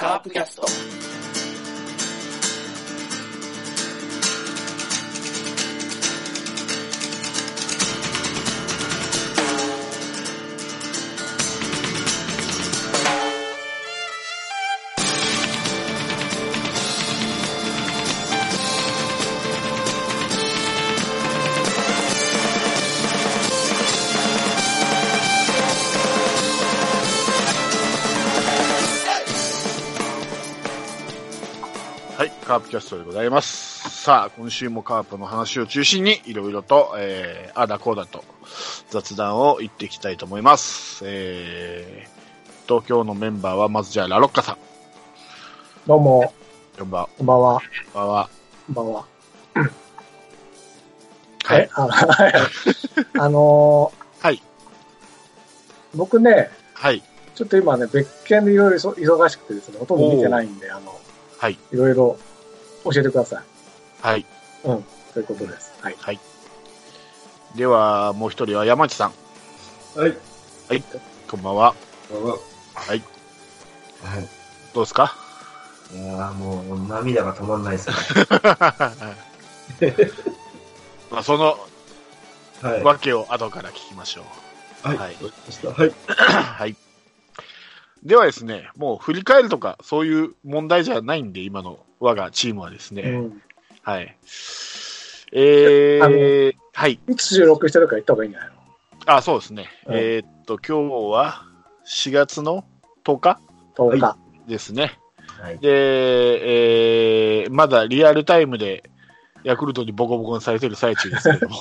カープキャスト。カープキャストでございます。さあ、今週もカープの話を中心にいろいろと、あだこうだと雑談を言っていきたいと思います。東京のメンバーはまずじゃあラロッカさん、どうもこんばんは。こんばんははい、はい、僕ね、はい、ちょっと今ね別件でいろいろ忙しくてですね、ほとんど見てないんで、はい。いろいろ教えてください。はい。うん。ということです。はい。はい。では、もう一人は山内さん。はい。はい。こんばんは。こんばんは。はい。はい。どうですか？いやー、もう涙が止まんないですね。まあ、その、はい、わけを後から聞きましょう。はい。はい。はい。はいではですね、もう振り返るとかそういう問題じゃないんで、今の我がチームはですね、うん、はい、はい、いつ収録してるか言った方がいいんじゃないの？あ、そうですね、うん、今日は4月の10日、はい、ですね、はい、で、まだリアルタイムでヤクルトにボコボコにされてる最中ですけども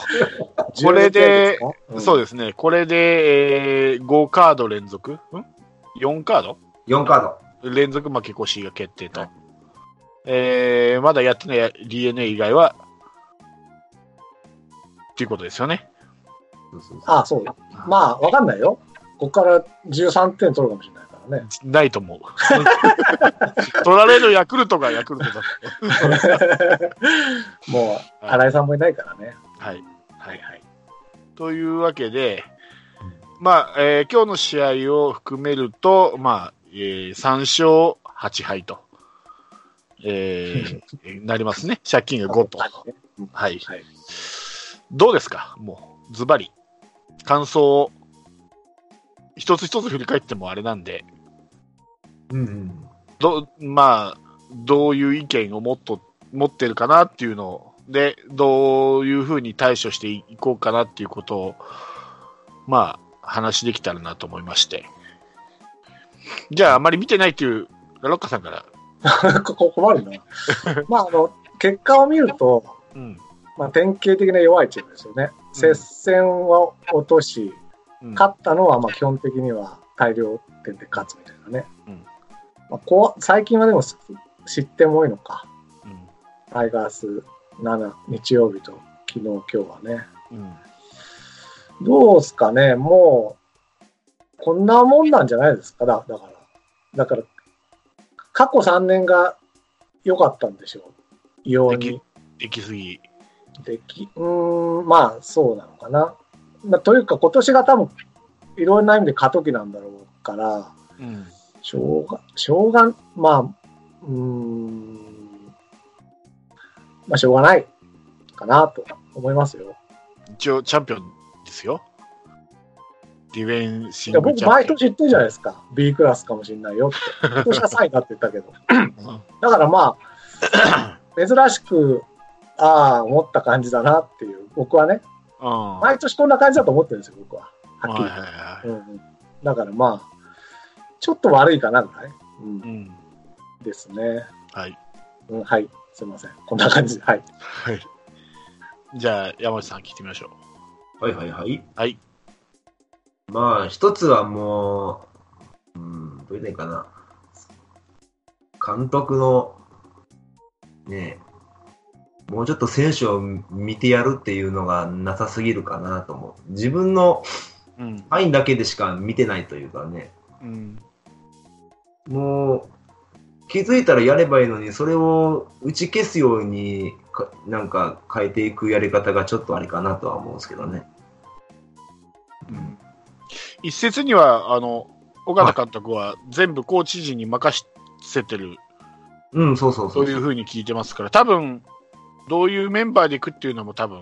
これで、うん、そうですね、これで、5カード連続4カード連続負け越しが決定と、はい、まだやってない DeNA 以外はっていうことですよね。ああ、そうだ。まあ分かんないよ、ここから13点取るかもしれないからね。ないと思う取られるヤクルトがヤクルトだともう新井さんもいないからね。はいはいはい。というわけでまあ、今日の試合を含めると、まあ、3勝8敗と、なりますね。借金が5と。はい。はい、どうですか？もう、ズバリ。感想を、一つ一つ振り返ってもあれなんで、うん、まあ、どういう意見を持ってるかなっていうのを、で、どういうふうに対処していこうかなっていうことを、まあ、話できたらなと思いまして、じゃああまり見てないというラロッカさんから困るなまあ、結果を見ると、うん、まあ、典型的な弱いチームですよね。接戦は落とし、うん、勝ったのはまあ基本的には大量点で勝つみたいなね、うん、まあ、最近はでも失点も多いのか、うん、タイガース7日曜日と昨日今日はね、うん、どうですかね、もう、こんなもんなんじゃないですか、だから、過去3年が良かったんでしょう、異様に。できすぎ。まあ、そうなのかな。というか、今年が多分、いろんな意味で過渡期なんだろうから、うん、しょうが、まあ、まあ、しょうがないかなと思いますよ。一応、チャンピオンですよ。ディフェンシングチャンピオン。僕毎年言ってるじゃないですか。B クラスかもしれないよって。今年は3位だって言ったけど。だからまあ珍しく思った感じだなっていう。僕はね、うん。毎年こんな感じだと思ってるんですよ。僕は。はっきり。はいはいはい、うん。だからまあちょっと悪いかなぐらい。うん。うん、ですね。はい。うん、はい。すみません。こんな感じ。はい。はい。じゃあ山内さん聞いてみましょう。はいはいはい。はい。まあ、一つはもう、どういう点かな。監督の、ねえ、もうちょっと選手を見てやるっていうのがなさすぎるかなと思う。自分の範囲だけでしか見てないというかね。うん、もう、気づいたらやればいいのに、それを打ち消すように、なんか変えていくやり方がちょっとあれかなとは思うんですけどね。うん、一説には岡田監督は全部コーチ陣に任せてる、うん、そうそうそう、そういう風に聞いてますから、多分どういうメンバーでいくっていうのも多分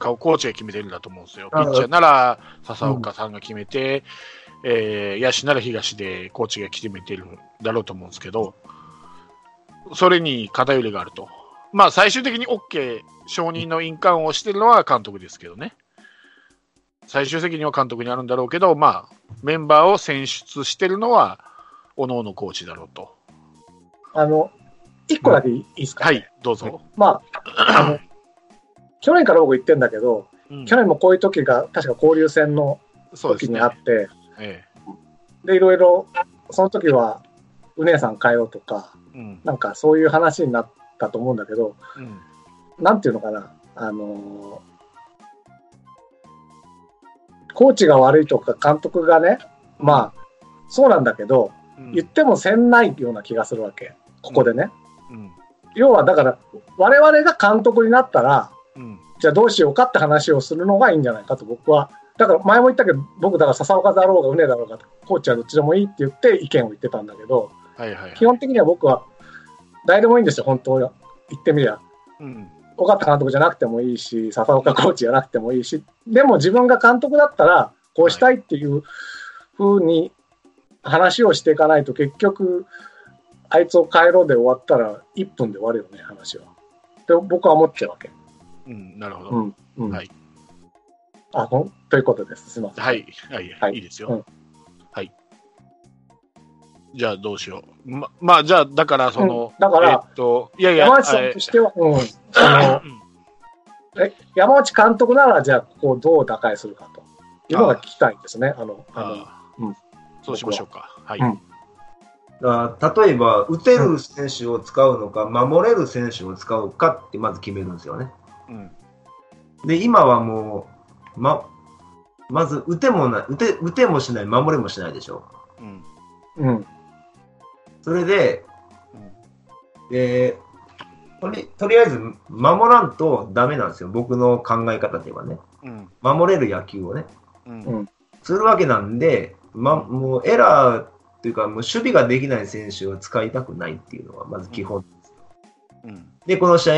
コーチが決めてるんだと思うんですよ。ピッチャーなら笹岡さんが決めて、うん、野手なら東でコーチが決めてるだろうと思うんですけど、それに偏りがあると、まあ、最終的に OK 承認の印鑑を押してるのは監督ですけどね、最終責任は監督にあるんだろうけど、まあ、メンバーを選出してるのは各々コーチだろうと。1個だけいいですか、ね、はい、どうぞ。まあ、去年から僕言ってるんだけど、うん、去年もこういう時が確か交流戦の時にあって、そうですね、ええ、でいろいろその時はうねえさん変えようとか、うん、なんかそういう話になったと思うんだけど、うん、なんていうのかな、コーチが悪いとか監督がね、まあそうなんだけど、うん、言ってもせんないような気がするわけ、ここでね、うんうん、要はだから我々が監督になったら、うん、じゃあどうしようかって話をするのがいいんじゃないかと。僕はだから前も言ったけど、僕だから笹岡だろうがうねだろうがコーチはどっちでもいいって言って意見を言ってたんだけど、はいはいはい、基本的には僕は誰でもいいんですよ、本当は言ってみりゃ、うん、尾形監督じゃなくてもいいし笹岡コーチじゃなくてもいいし、でも自分が監督だったらこうしたいっていう風に話をしていかないと、結局あいつを変えろで終わったら1分で終わるよね話は、って僕は思っちゃうわけ。うん、なるほど、うんうん、はい、あのということです、すみません、はいはいはい、いいですよ、うん、はい、じゃあどうしよう、まあじゃあだからその、うん、だから、いやいや山内さんとしては、うん、山内監督ならじゃあここをどう打開するかというのが聞きたいんですね。うん、そうしましょうか、はい、うん、例えば打てる選手を使うのか、うん、守れる選手を使うかってまず決めるんですよね。うん、で今はもう まず打てもしない守れもしないでしょ、うんうん、それで、うん、とりあえず守らんとダメなんですよ、僕の考え方ではね、うん、守れる野球をね、うん、するわけなんで、もうエラーというかもう守備ができない選手を使いたくないっていうのはまず基本ですよ、うんうん、でこの試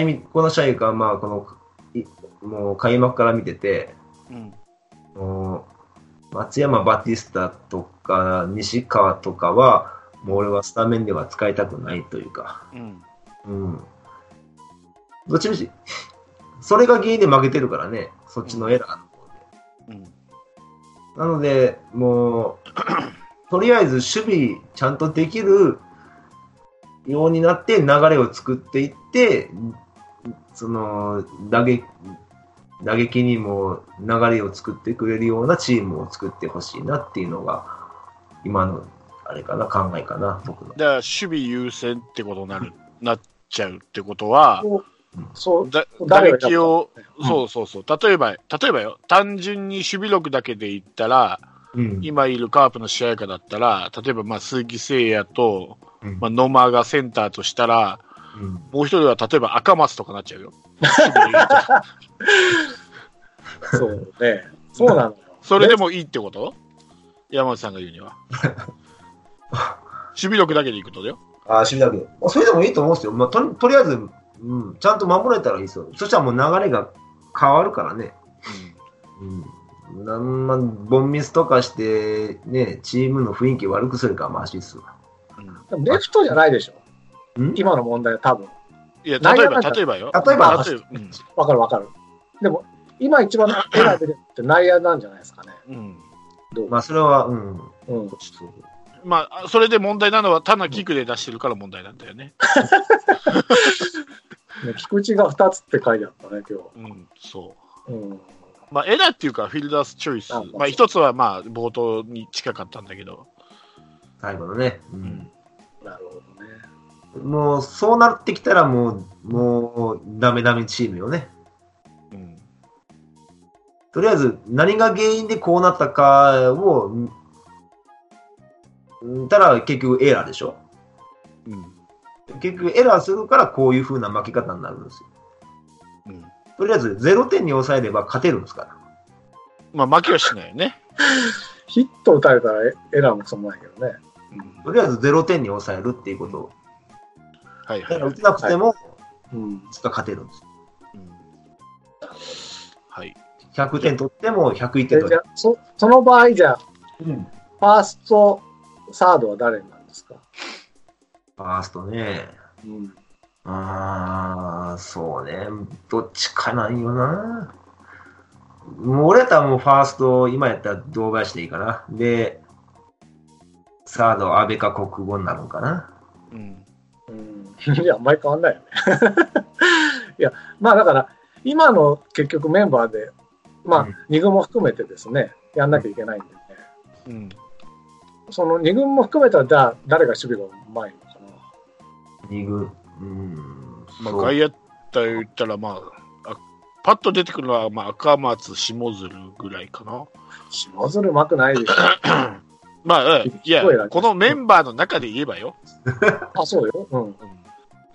合がまあもう開幕から見てて、うん、松山バティスタとか西川とかはもう俺はスタメンでは使いたくないというか、うんうん、どっちみちそれが原因で負けてるからね、そっちのエラーの方で、うんうん、なのでもうとりあえず守備ちゃんとできるようになって流れを作っていって、その打撃にも流れを作ってくれるようなチームを作ってほしいなっていうのが今のあれかな、考えかな、僕の。だから守備優先ってことになっちゃうってことは、そう打撃を、そうそうそう、例えばよ、単純に守備力だけでいったら、うん、今いるカープの支配下だったら、例えばまあ鈴木誠也と、うんまあ、野間がセンターとしたら、うん、もう一人は例えば赤松とかなっちゃうよ。そうね、そうなの。それでもいいってこと？山内さんが言うには。守備力だけでいくとだよ。あ、守備だけ。それでもいいと思うんですよ。まあ、とりあえず、うん、ちゃんと守れたらいいですよ。そしたらもう流れが変わるからね。うん。うん、ボンミスとかしてね、チームの雰囲気悪くするからマシですわ。うん、でもレフトじゃないでしょ。今の問題は多分。いや、例えばよ。例えば、わ、うん、かるわかる。でも、今一番エラー出るって内野なんじゃないですかね。うん。どうまあ、それは、うん。うん、まあ、それで問題なのは、単なるキックで出してるから問題なんだよね。菊池が2つって書いてあったね、今日。うん、そう。うん、まあ、エラーっていうか、フィルダースチョイス。まあ、1つは、まあ、冒頭に近かったんだけど。最後のね。うん。なるほどね。もうそうなってきたらもうダメチームよね、うん、とりあえず何が原因でこうなったかをたら結局エラーでしょ、うん、結局エラーするからこういう風な負け方になるんですよ、うん、とりあえず0点に抑えれば勝てるんですから、まあ負けはしないよねヒット打たれたらエラーもくそもないけどね、うん、とりあえず0点に抑えるっていうことを、はいはい、だから打てなくても、はい、ちょっと勝てるんです、はい、100点取っても101点取っても その場合じゃあ、うん、ファーストサードは誰なんですか？ファーストね、うん、ああそうね、どっちかないよな。もう俺たもうファースト今やったら堂林でいいかな。でサード阿部か国語になるのかな。うん、うん、いやあんまり変わんないよねいやまあだから今の結局メンバーでまあ、うん、2軍も含めてですねやんなきゃいけないんでね、うん、その2軍も含めたら誰が守備がうまいのかな。2軍、まあ外野といったらまあパッと出てくるのは、まあ、赤松、下鶴ぐらいかな。下鶴うまくないでしょまあ、うん、いや、このメンバーの中で言えばよあ、そうよ、う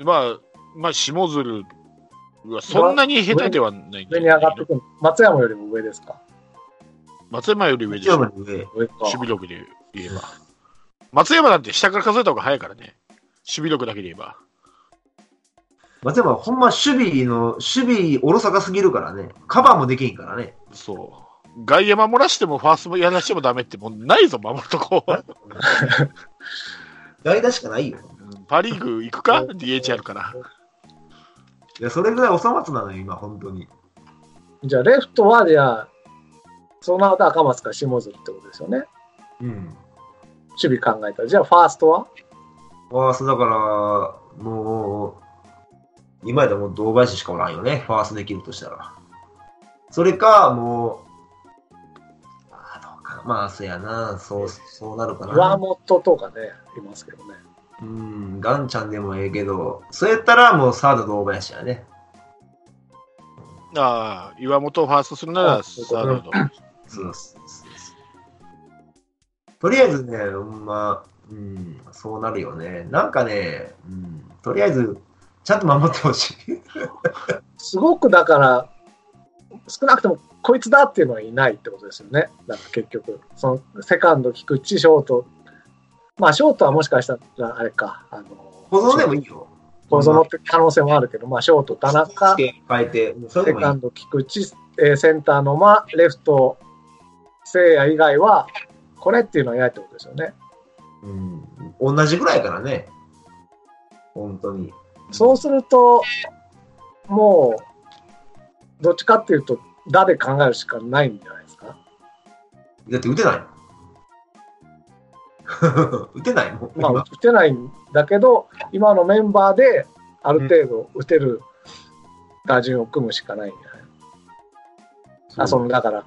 ん、まあ、下鶴はそんなに下手ではないんだけど、上に上がってくる。松山よりも上ですか？松山より上ですよ。守備力で言えば松山なんて下から数えた方が早いからね、守備力だけで言えば。松山はほんま守備おろそかすぎるからね、カバーもできんからね。そう。外野守らしてもファーストもやらしてもダメってもうないぞ、守るとこ外野しかないよ。パリーグ行くかDHR から。いやそれぐらいおさまつなのよ今本当に。じゃあレフトはじゃあその後赤松か下鶴ってことですよね。うん。守備考えたらじゃあファーストは？ファーストだからもう。今でも堂林しかおらんよね、ファーストできるとしたら。それか、もう、どうかな、まあ、そうやな、そうなるかな。岩本とかね、いますけどね。ガンちゃんでもええけど、そうやったらもうサード堂林やね。ああ、岩本をファーストするならサード堂林。そう。とりあえずね、そうなるよね。なんかね、とりあえず、ちゃんと守ってほしいすごくだから少なくともこいつだっていうのはいないってことですよね。だから結局そのセカンド菊池、ショート、まあショートはもしかしたらあれか、保存でもいいよ、保存って可能性もあるけど、まあショート田中変えてセカンド菊池、センターの間、レフト聖也以外はこれっていうのはいないってことですよね。同じぐらいからね本当に。そうするともうどっちかっていうと誰考えるしかないんじゃないですか。だって打てない打てないもん、まあ、打てないんだけど今のメンバーである程度打てる打順を組むしかないんじゃない。そのだから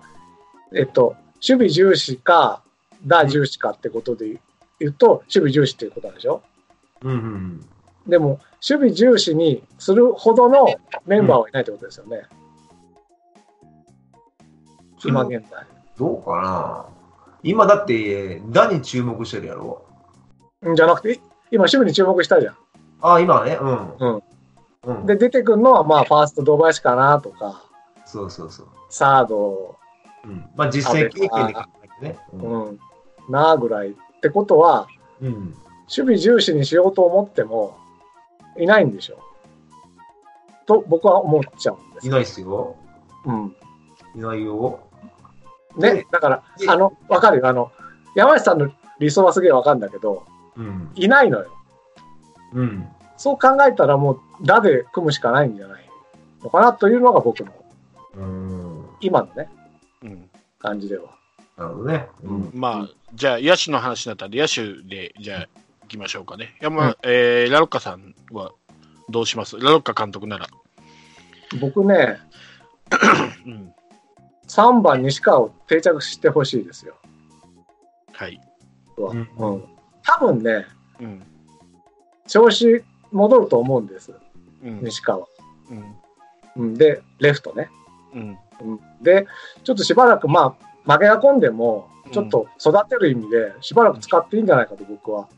守備重視か打重視かってことで言うと、守備重視っていうことなんでしょ。でも守備重視にするほどのメンバーはいないってことですよね、今現在。どうかな。今だって打に注目してるやろ。じゃなくて今守備に注目したじゃん。あ、今ね。で出てくるのはまあファースト堂林かなとか、そうサード、まあ実際経験で考えてね、なあぐらいってことは、守備重視にしようと思ってもいないんでしょと僕は思っちゃうんです。いないですよ。いないよ。ね、だからわかるよ。山下さんの理想はすげえわかるんだけど、いないのよ。そう考えたらもう打で組むしかないんじゃないのかなというのが僕の今のね、感じでは。なるほどね。まあじゃあ野手の話になったんで野手でじゃあ。いきましょうかね。ラロッカさんはどうします？ラロッカ監督なら僕ね、3番西川を定着してほしいですよ。はい、多分ね、調子戻ると思うんです、西川、でレフトね、でちょっとしばらくまあ負けが込んでもちょっと育てる意味でしばらく使っていいんじゃないかと僕は。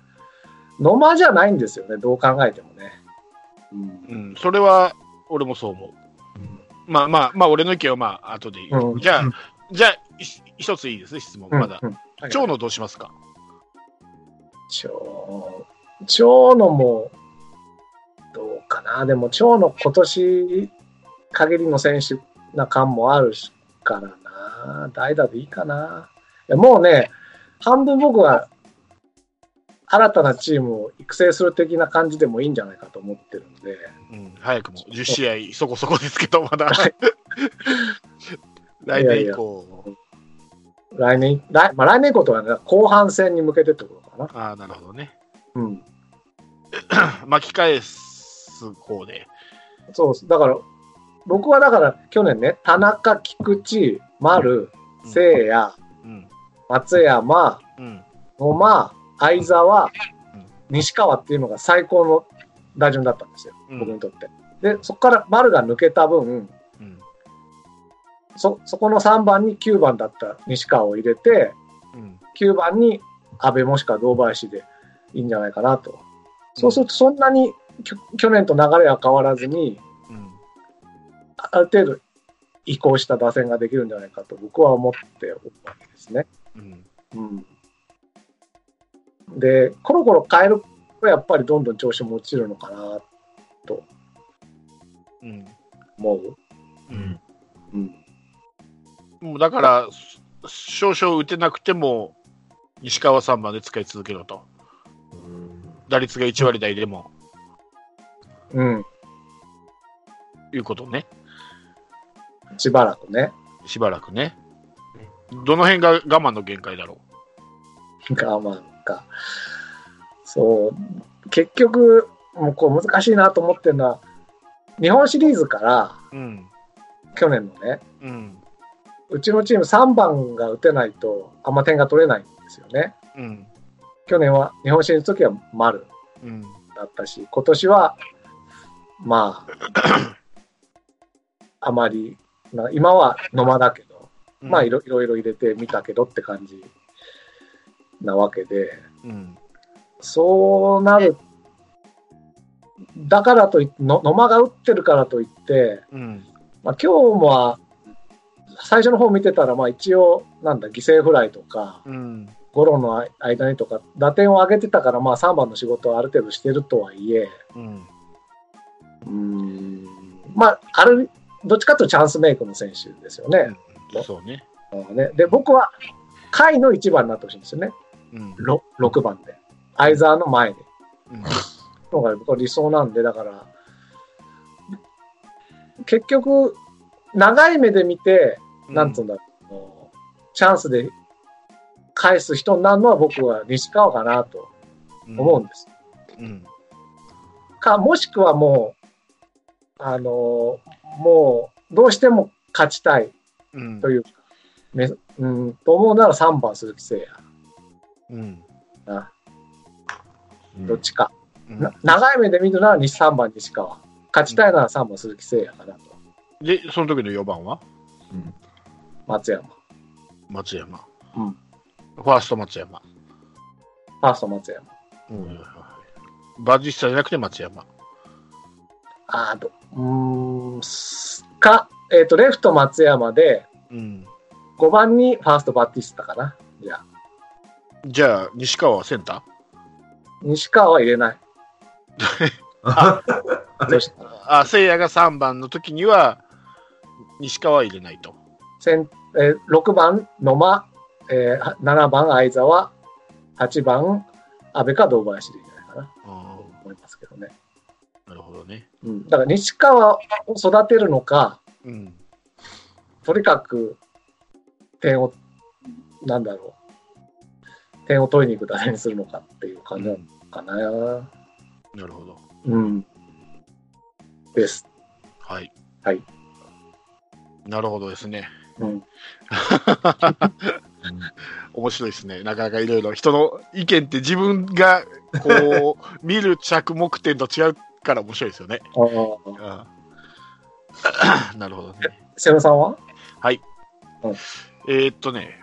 野間じゃないんですよね、どう考えてもね。それは俺もそう思う。まあ俺の意見はまあ後で言う。じゃあじゃあ一ついいですね、質問。まだ蝶野どうしますか？蝶野もどうかな。でも蝶野今年限りの選手な感もあるからな、代打でいいかな。いやもうね、半分僕は新たなチームを育成する的な感じでもいいんじゃないかと思ってるんで、うん、早くも10試合そこそこですけどまだ来年以降、来年以降とは、ね、後半戦に向けてってことかな。ああ、なるほどね。うん。巻き返す方で。そうです。だから僕はだから去年ね、田中、菊池、丸、聖也、うん、松山、うん、野間、相澤、うん、西川っていうのが最高の打順だったんですよ、うん、僕にとって。でそこから丸が抜けた分。そこの3番に9番だった西川を入れて、うん、9番に阿部もしくは堂林でいいんじゃないかなと、うん、そうするとそんなに去年と流れは変わらずに、うん、ある程度移行した打線ができるんじゃないかと僕は思っておるわけですね、うんうん、でコロコロ変えるとやっぱりどんどん調子も落ちるのかなと思う、うんうんうんもうだから少々打てなくても西川3番で使い続けろと、打率が1割台でも、うん、いうことね。しばらくね。どの辺が我慢の限界だろう。我慢か。そう結局もうこう難しいなと思ってるのは日本シリーズから、うん、去年のね。うんうちのチーム3番が打てないとあんま点が取れないんですよね、うん、去年は日本シリーズの時は丸だったし、うん、今年はまああまり今は野間だけど、うん、まあいろいろ入れてみたけどって感じなわけで、うん、そうなるだからといって野間が打ってるからといって、うんまあ、今日も最初の方見てたらまあ一応なんだ犠牲フライとか、うん、ゴロの間にとか打点を上げてたからまあ3番の仕事をある程度してるとはいえ、うん、まあ、あるどっちかというとチャンスメイクの選手ですよね。うん、そうね。で僕は下位の1番になってほしいんですよね、うん、6番で相澤の前で、うん、のが僕は理想なんでだから結局長い目で見てなんつうんだろう、うん、チャンスで返す人になるのは僕は西川かなと思うんです、うんうん、かもしくはもう、もうどうしても勝ちたいというか、うんうん、と思うなら3番鈴木誠也、うん、どっちか、うん、長い目で見るなら3番西川、勝ちたいなら3番鈴木誠也かなと。でその時の4番は、うん、松山、うん、ファースト松山、うん、バジスタじゃなくて松山、レフト松山で、うん、5番にファーストバティスタかな。じゃあ西川はセンター？西川は入れない。せいやが3番の時には西川入れないと。6番野間、7番相澤、8番阿部か堂林でいいんじゃないかなと思いますけどね。なるほどね、うん、だから西川を育てるのか、うん、とにかく点を取りに行く打線にするのかっていう感じなのかな、うん、なるほど、うんです。はいはい。なるほどですね。うん、面白いですね。なかなかいろいろ人の意見って自分がこう見る着目点と違うから面白いですよね。ああなるほどね。瀬野さんは？はい。うん、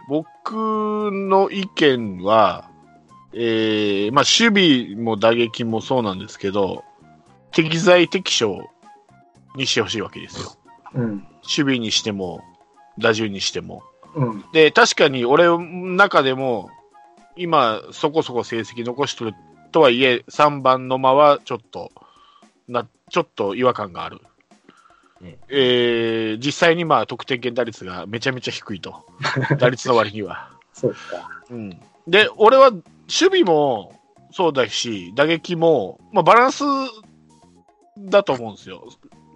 僕の意見は、まあ守備も打撃もそうなんですけど、適材適所にしてほしいわけですよ、うん、守備にしても打順にしても、うん、で確かに俺の中でも今そこそこ成績残してるとはいえ3番の間はちょっと違和感がある、うん実際にまあ得点圏打率がめちゃめちゃ低いと打率の割にはそうか、うん、で俺は守備もそうだし打撃も、まあ、バランスだと思うんですよ。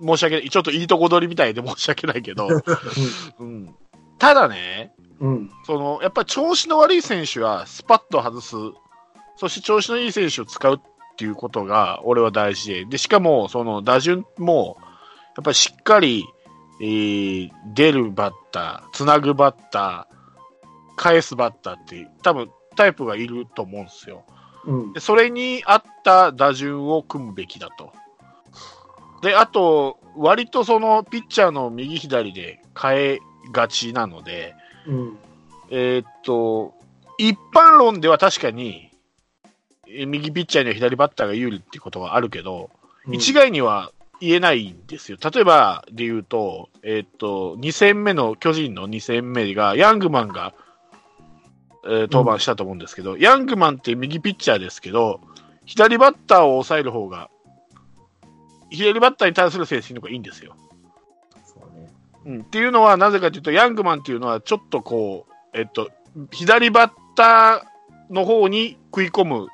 申し訳ない、ちょっといいとこ取りみたいで申し訳ないけど、うん、ただね、うん、そのやっぱり調子の悪い選手はスパッと外す、そして調子のいい選手を使うっていうことが俺は大事 でしかもその打順もやっぱりしっかり、出るバッター、つなぐバッター、返すバッターって多分タイプがいると思うんですよ、うん、でそれに合った打順を組むべきだと。であと割とそのピッチャーの右左で変えがちなので、うん、一般論では確かに右ピッチャーには左バッターが有利ってことはあるけど、うん、一概には言えないんですよ。例えばで言うと、2戦目の巨人の2戦目がヤングマンが、登板したと思うんですけど、うん、ヤングマンって右ピッチャーですけど左バッターを抑える方が左バッターに対する成績の方がいいんですよ。そうね、うん、っていうのはなぜかというとヤングマンっていうのはちょっとこう、左バッターの方に食い込む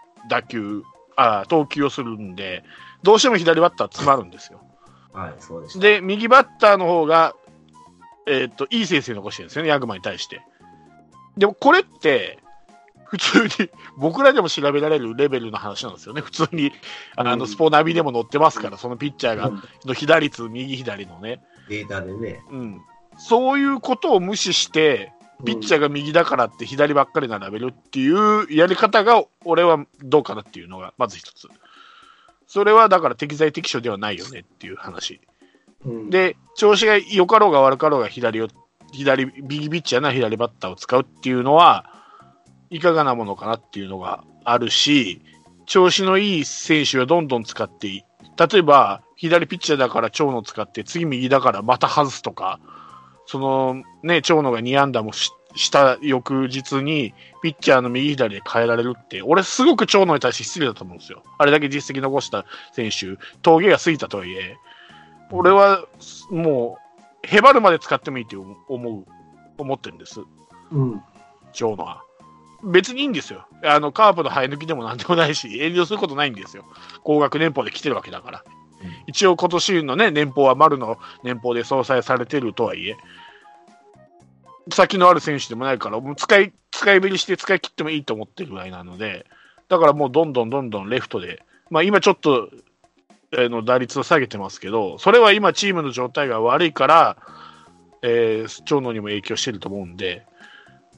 投球をするんでどうしても左バッター詰まるんですよ。はい、そうです。で右バッターの方が、いい成績残してるんですよねヤングマンに対して。でもこれって普通に僕らでも調べられるレベルの話なんですよね。普通にうん、スポナビでも載ってますから、うん、そのピッチャーがの被打率、右左のねデータでね、うん、そういうことを無視してピッチャーが右だからって左ばっかり並べるっていうやり方が俺はどうかなっていうのがまず一つ。それはだから適材適所ではないよねっていう話、うん、で調子が良かろうが悪かろうが右ピッチャーな左バッターを使うっていうのはいかがなものかなっていうのがあるし、調子のいい選手をどんどん使って例えば左ピッチャーだから長野使って次右だからまた外すとか、そのね長野が2安打もした翌日にピッチャーの右左で変えられるって俺すごく長野に対して失礼だと思うんですよ。あれだけ実績残した選手峠が過ぎたとはいえ俺はもうへばるまで使ってもいいって思ってるんです、うん、長野は別にいいんですよ。カープの生え抜きでもなんでもないし、遠慮することないんですよ。高額年俸で来てるわけだから。うん、一応今年のね、年俸は丸の年俸で相殺されてるとはいえ、先のある選手でもないから、もう使いぶりして使い切ってもいいと思ってるぐらいなので、だからもうどんどんレフトで、まあ今ちょっと、打率を下げてますけど、それは今チームの状態が悪いから、長野にも影響してると思うんで、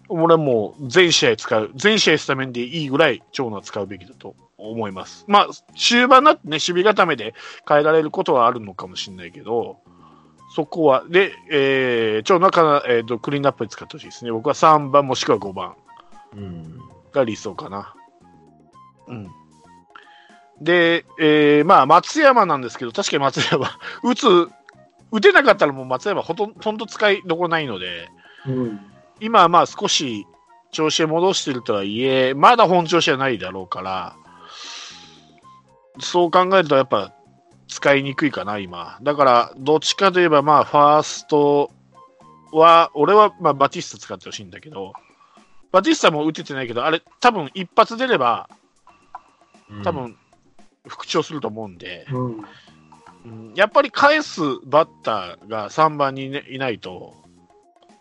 俺はもう全試合スタメンでいいぐらい長野は使うべきだと思います。まあ、終盤になってね、守備固めで変えられることはあるのかもしれないけど、そこは、で、長野はクリーンアップで使ってほしいですね。僕は3番もしくは5番が理想かな。うん。で、まあ、松山なんですけど、確かに松山、打てなかったらもう松山ほとんど使いどころないので、うん今はまあ少し調子へ戻してるとはいえまだ本調子じゃないだろうから、そう考えるとやっぱ使いにくいかな今。だからどっちかといえばまあファーストは俺はまあバティスタ使ってほしいんだけど、バティスタも打ててないけどあれ多分一発出れば多分復調すると思うんで、うん、やっぱり返すバッターが3番にいないと。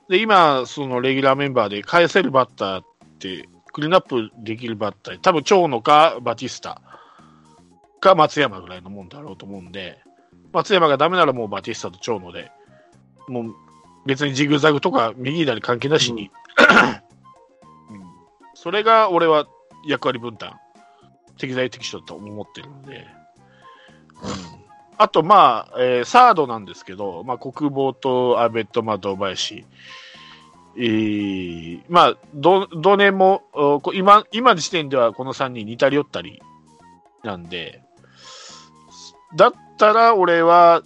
で今そのレギュラーメンバーで返せるバッターってクリーンアップできるバッター多分長野かバティスタか松山ぐらいのもんだろうと思うんで、松山がダメならもうバティスタと長野でもう別にジグザグとか右左関係なしに、うんうん、それが俺は役割分担適材適所だと思ってるので、うんあと、まあサードなんですけど、まあ、国防と阿部と堂林、まあ、DeNAも今の時点ではこの3人似たり寄ったりなんで、だったら俺は、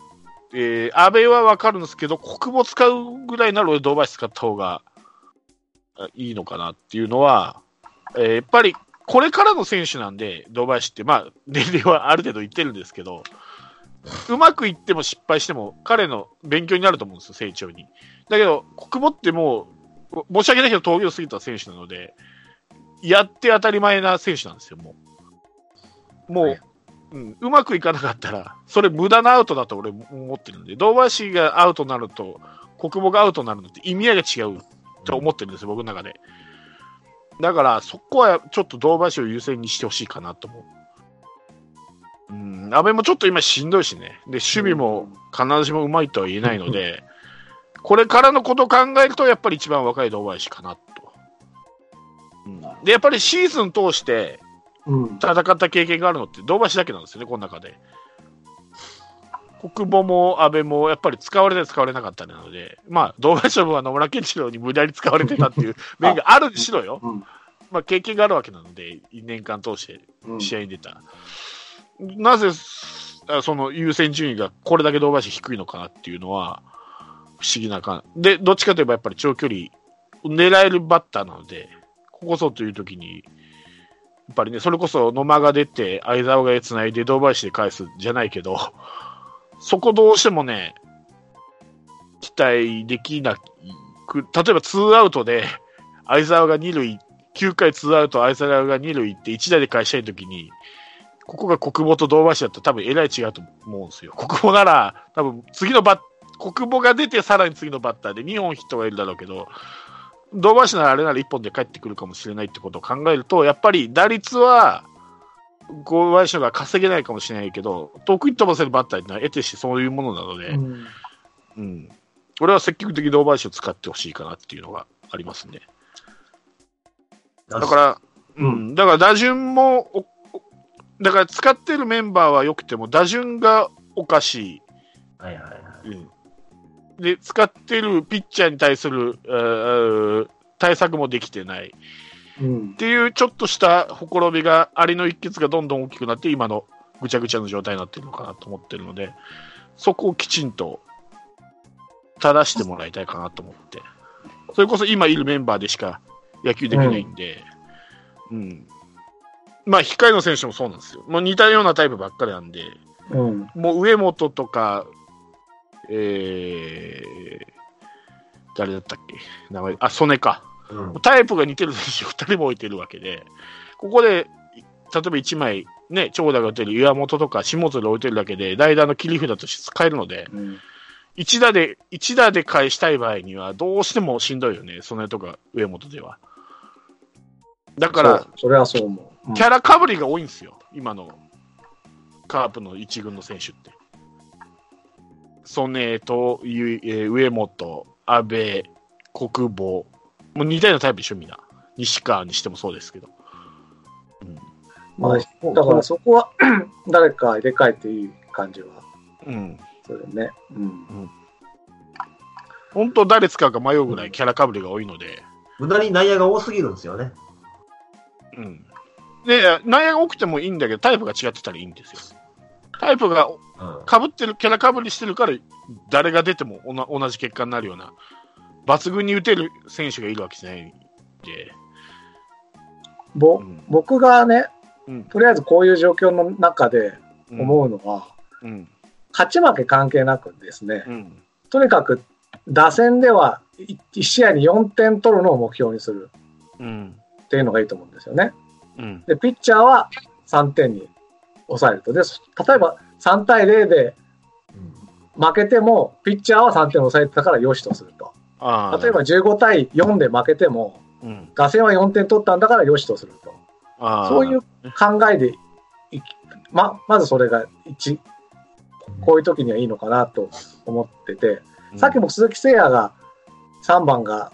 阿部は分かるんですけど、国防使うぐらいなら俺堂林使った方がいいのかなっていうのは、やっぱりこれからの選手なんで、堂林って、まあ、年齢はある程度いってるんですけど、うまくいっても失敗しても、彼の勉強になると思うんですよ、成長に。だけど、久保ってもう、申し訳ないけど、闘病過ぎた選手なので、やって当たり前な選手なんですよ、もう。もう、はいうまくいかなかったら、それ無駄なアウトだと俺思ってるんで、堂林がアウトになると、小久保がアウトになるのって意味合いが違うと思ってるんですよ、僕の中で。だから、そこはちょっと堂林を優先にしてほしいかなと思う。阿部もちょっと今しんどいしね。で、守備も必ずしもうまいとは言えないので、これからのことを考えると、やっぱり一番若い堂林かなと。で、やっぱりシーズン通して、戦った経験があるのって堂林だけなんですよね、この中で。小久保も阿部もやっぱり使われて使われなかったなので、まあ、堂林は野村健次郎に無理やり使われてたっていう面があるにしろよ、まあ、経験があるわけなので、年間通して試合に出た、なぜその優先順位がこれだけ堂林低いのかなっていうのは不思議な感じで、どっちかといえばやっぱり長距離狙えるバッターなので、ここぞという時に。やっぱりね、それこそ野間が出て相澤がつないで堂林で返すじゃないけど、そこどうしてもね期待できなく、例えば2アウトで相澤が2塁9回2アウト相澤が2塁行って1台で返したいときに、ここが小久保と堂林だったら多分えらい違うと思うんですよ。小久保なら多分次の小久保が出てさらに次のバッターで2本ヒットがいるだろうけど、堂林ならあれなら1本で帰ってくるかもしれないってことを考えると、やっぱり打率は堂林が稼げないかもしれないけど、遠くに飛ばせるバッターには得てしてそういうものなので、俺は積極的に堂林を使ってほしいかなっていうのがありますね。だから、だから打順も、だから使ってるメンバーは良くても打順がおかしい。はいはいはい。で使ってるピッチャーに対する対策もできてない、っていうちょっとしたほころびが、アリの一欠がどんどん大きくなって今のぐちゃぐちゃの状態になってるのかなと思ってるので、そこをきちんと正してもらいたいかなと思って、それこそ今いるメンバーでしか野球できないんで、まあ控えの選手もそうなんですよ。もう似たようなタイプばっかりなんで、もう上本とか誰だったっけ名前、あ、曽根か、タイプが似てる選手2人も置いてるわけで、ここで例えば1枚、ね、長打が打てる岩本とか下津で置いてるだけで代打の切り札として使えるので、1打で返したい場合にはどうしてもしんどいよね、曽根とか上本では。だからそれはそう思う、キャラかぶりが多いんですよ、今のカープの1軍の選手って。曽根と上本、阿部、小久保、もう似たようなタイプでしょ、みんな。西川にしてもそうですけど。まあ、だからそこは誰か入れ替えていい感じは、そうだね。本当、誰使うか迷うぐらいキャラかぶりが多いので、無駄に内野が多すぎるんですよね。で、内野が多くてもいいんだけど、タイプが違ってたらいいんですよ。タイプが被ってる、キャラかぶりしてるから誰が出ても同じ結果になるような、抜群に打てる選手がいるわけじゃないんで、僕がね、とりあえずこういう状況の中で思うのは、勝ち負け関係なくですね、とにかく打線では1試合に4点取るのを目標にするっていうのがいいと思うんですよね。でピッチャーは3点に抑えると、で例えば3対0で負けてもピッチャーは3点抑えてたからよしとすると、例えば15対4で負けても、打線は4点取ったんだからよしとすると、そういう考えでまずそれがこういう時にはいいのかなと思ってて、さっきも鈴木誠也が3番が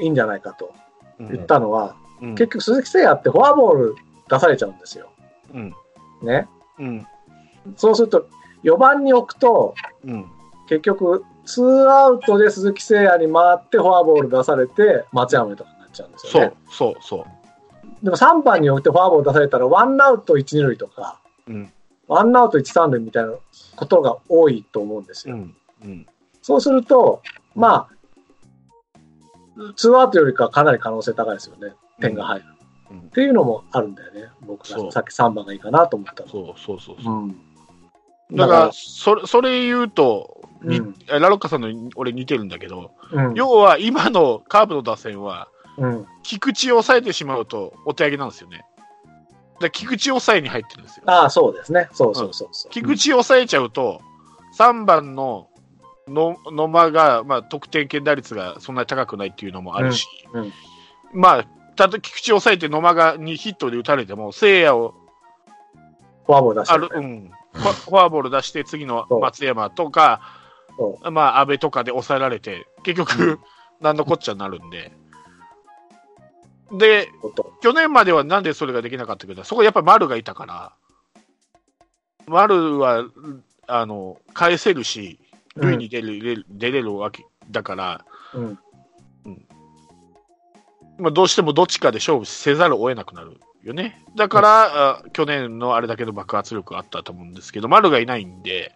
いいんじゃないかと言ったのは、結局鈴木誠也ってフォアボール出されちゃうんですよ。そうすると4番に置くと、結局ツーアウトで鈴木誠也に回ってフォアボール出されて松山とかになっちゃうんですよね。でも3番に置いてフォアボール出されたらワンアウト1、2塁とか、ワンアウト1、3塁みたいなことが多いと思うんですよ。そうすると、まあ2アウトよりかかなり可能性高いですよね、点が入る、うんうん、っていうのもあるんだよね。僕がさっき3番がいいかなと思ったの。そう、うん、だから それ言うと、うん、ラロッカさんの俺似てるんだけど、うん、要は今のカーブの打線は、うん、菊池を抑えてしまうとお手上げなんですよね。だ菊池抑えに入ってるんですよ。ああ、そうですね。そう、菊池抑えちゃうと、うん、3番の野間が、まあ、得点圏打率がそんなに高くないっていうのもあるし、うんうん、まあたと菊池抑えて野間がにヒットで打たれても聖夜をフォアボール出して、ね、うん、フォアボール出して次の松山とか、まあ、安倍とかで抑えられて結局何のこっちゃになるんで。で去年まではなんでそれができなかったけど、そこやっぱり丸がいたから、丸は返せるし塁に出れるわけだから、うんうん、まあ、どうしてもどっちかで勝負せざるを得なくなるよね。だから、うん、去年のあれだけの爆発力があったと思うんですけど、丸がいないんで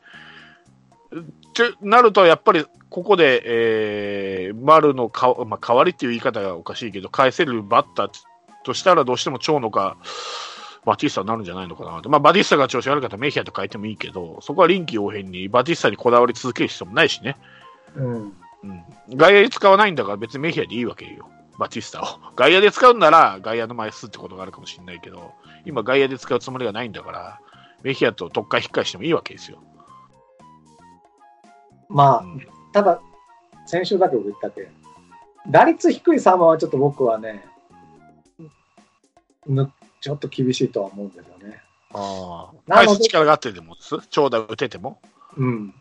ってなると、やっぱりここで、丸のまあ、代わりっていう言い方がおかしいけど、返せるバッターとしたらどうしても長野かバティスタになるんじゃないのかなと。まあ、バティスタが調子悪かったらメヒアと変えてもいいけど、そこは臨機応変にバティスタにこだわり続ける必要もないしね、うんうん、外野で使わないんだから別にメヒアでいいわけよ。バティスタを外野で使うんなら外野の枚数ってことがあるかもしれないけど、今外野で使うつもりがないんだからメヒアと特化引っかえしてもいいわけですよ。まあ、うん、ただ先週だけど言ったけ打率低い様はちょっと僕はねちょっと厳しいとは思うんですよね。ああ、返す力があってでも長打打てても、うん、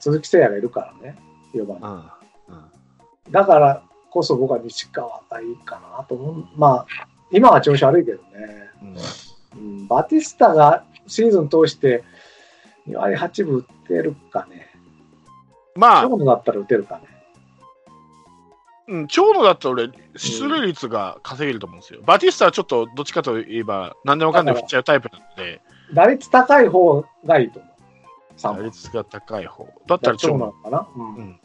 鈴木誠也がいるからね、4番、うんうん、だからこそ僕は西川がいいかなと思う。まあ今は調子悪いけどね、うんうん、バティスタがシーズン通して2割8分打てるかね。まあ長野だったら打てるかね。うん、長野だったら俺出塁率が稼げると思うんですよ、うん、バティスタはちょっとどっちかといえば何でもかんでも振っちゃうタイプなので、打率高い方がいいと思う。打率が高い方だったら長野かな、うんうん、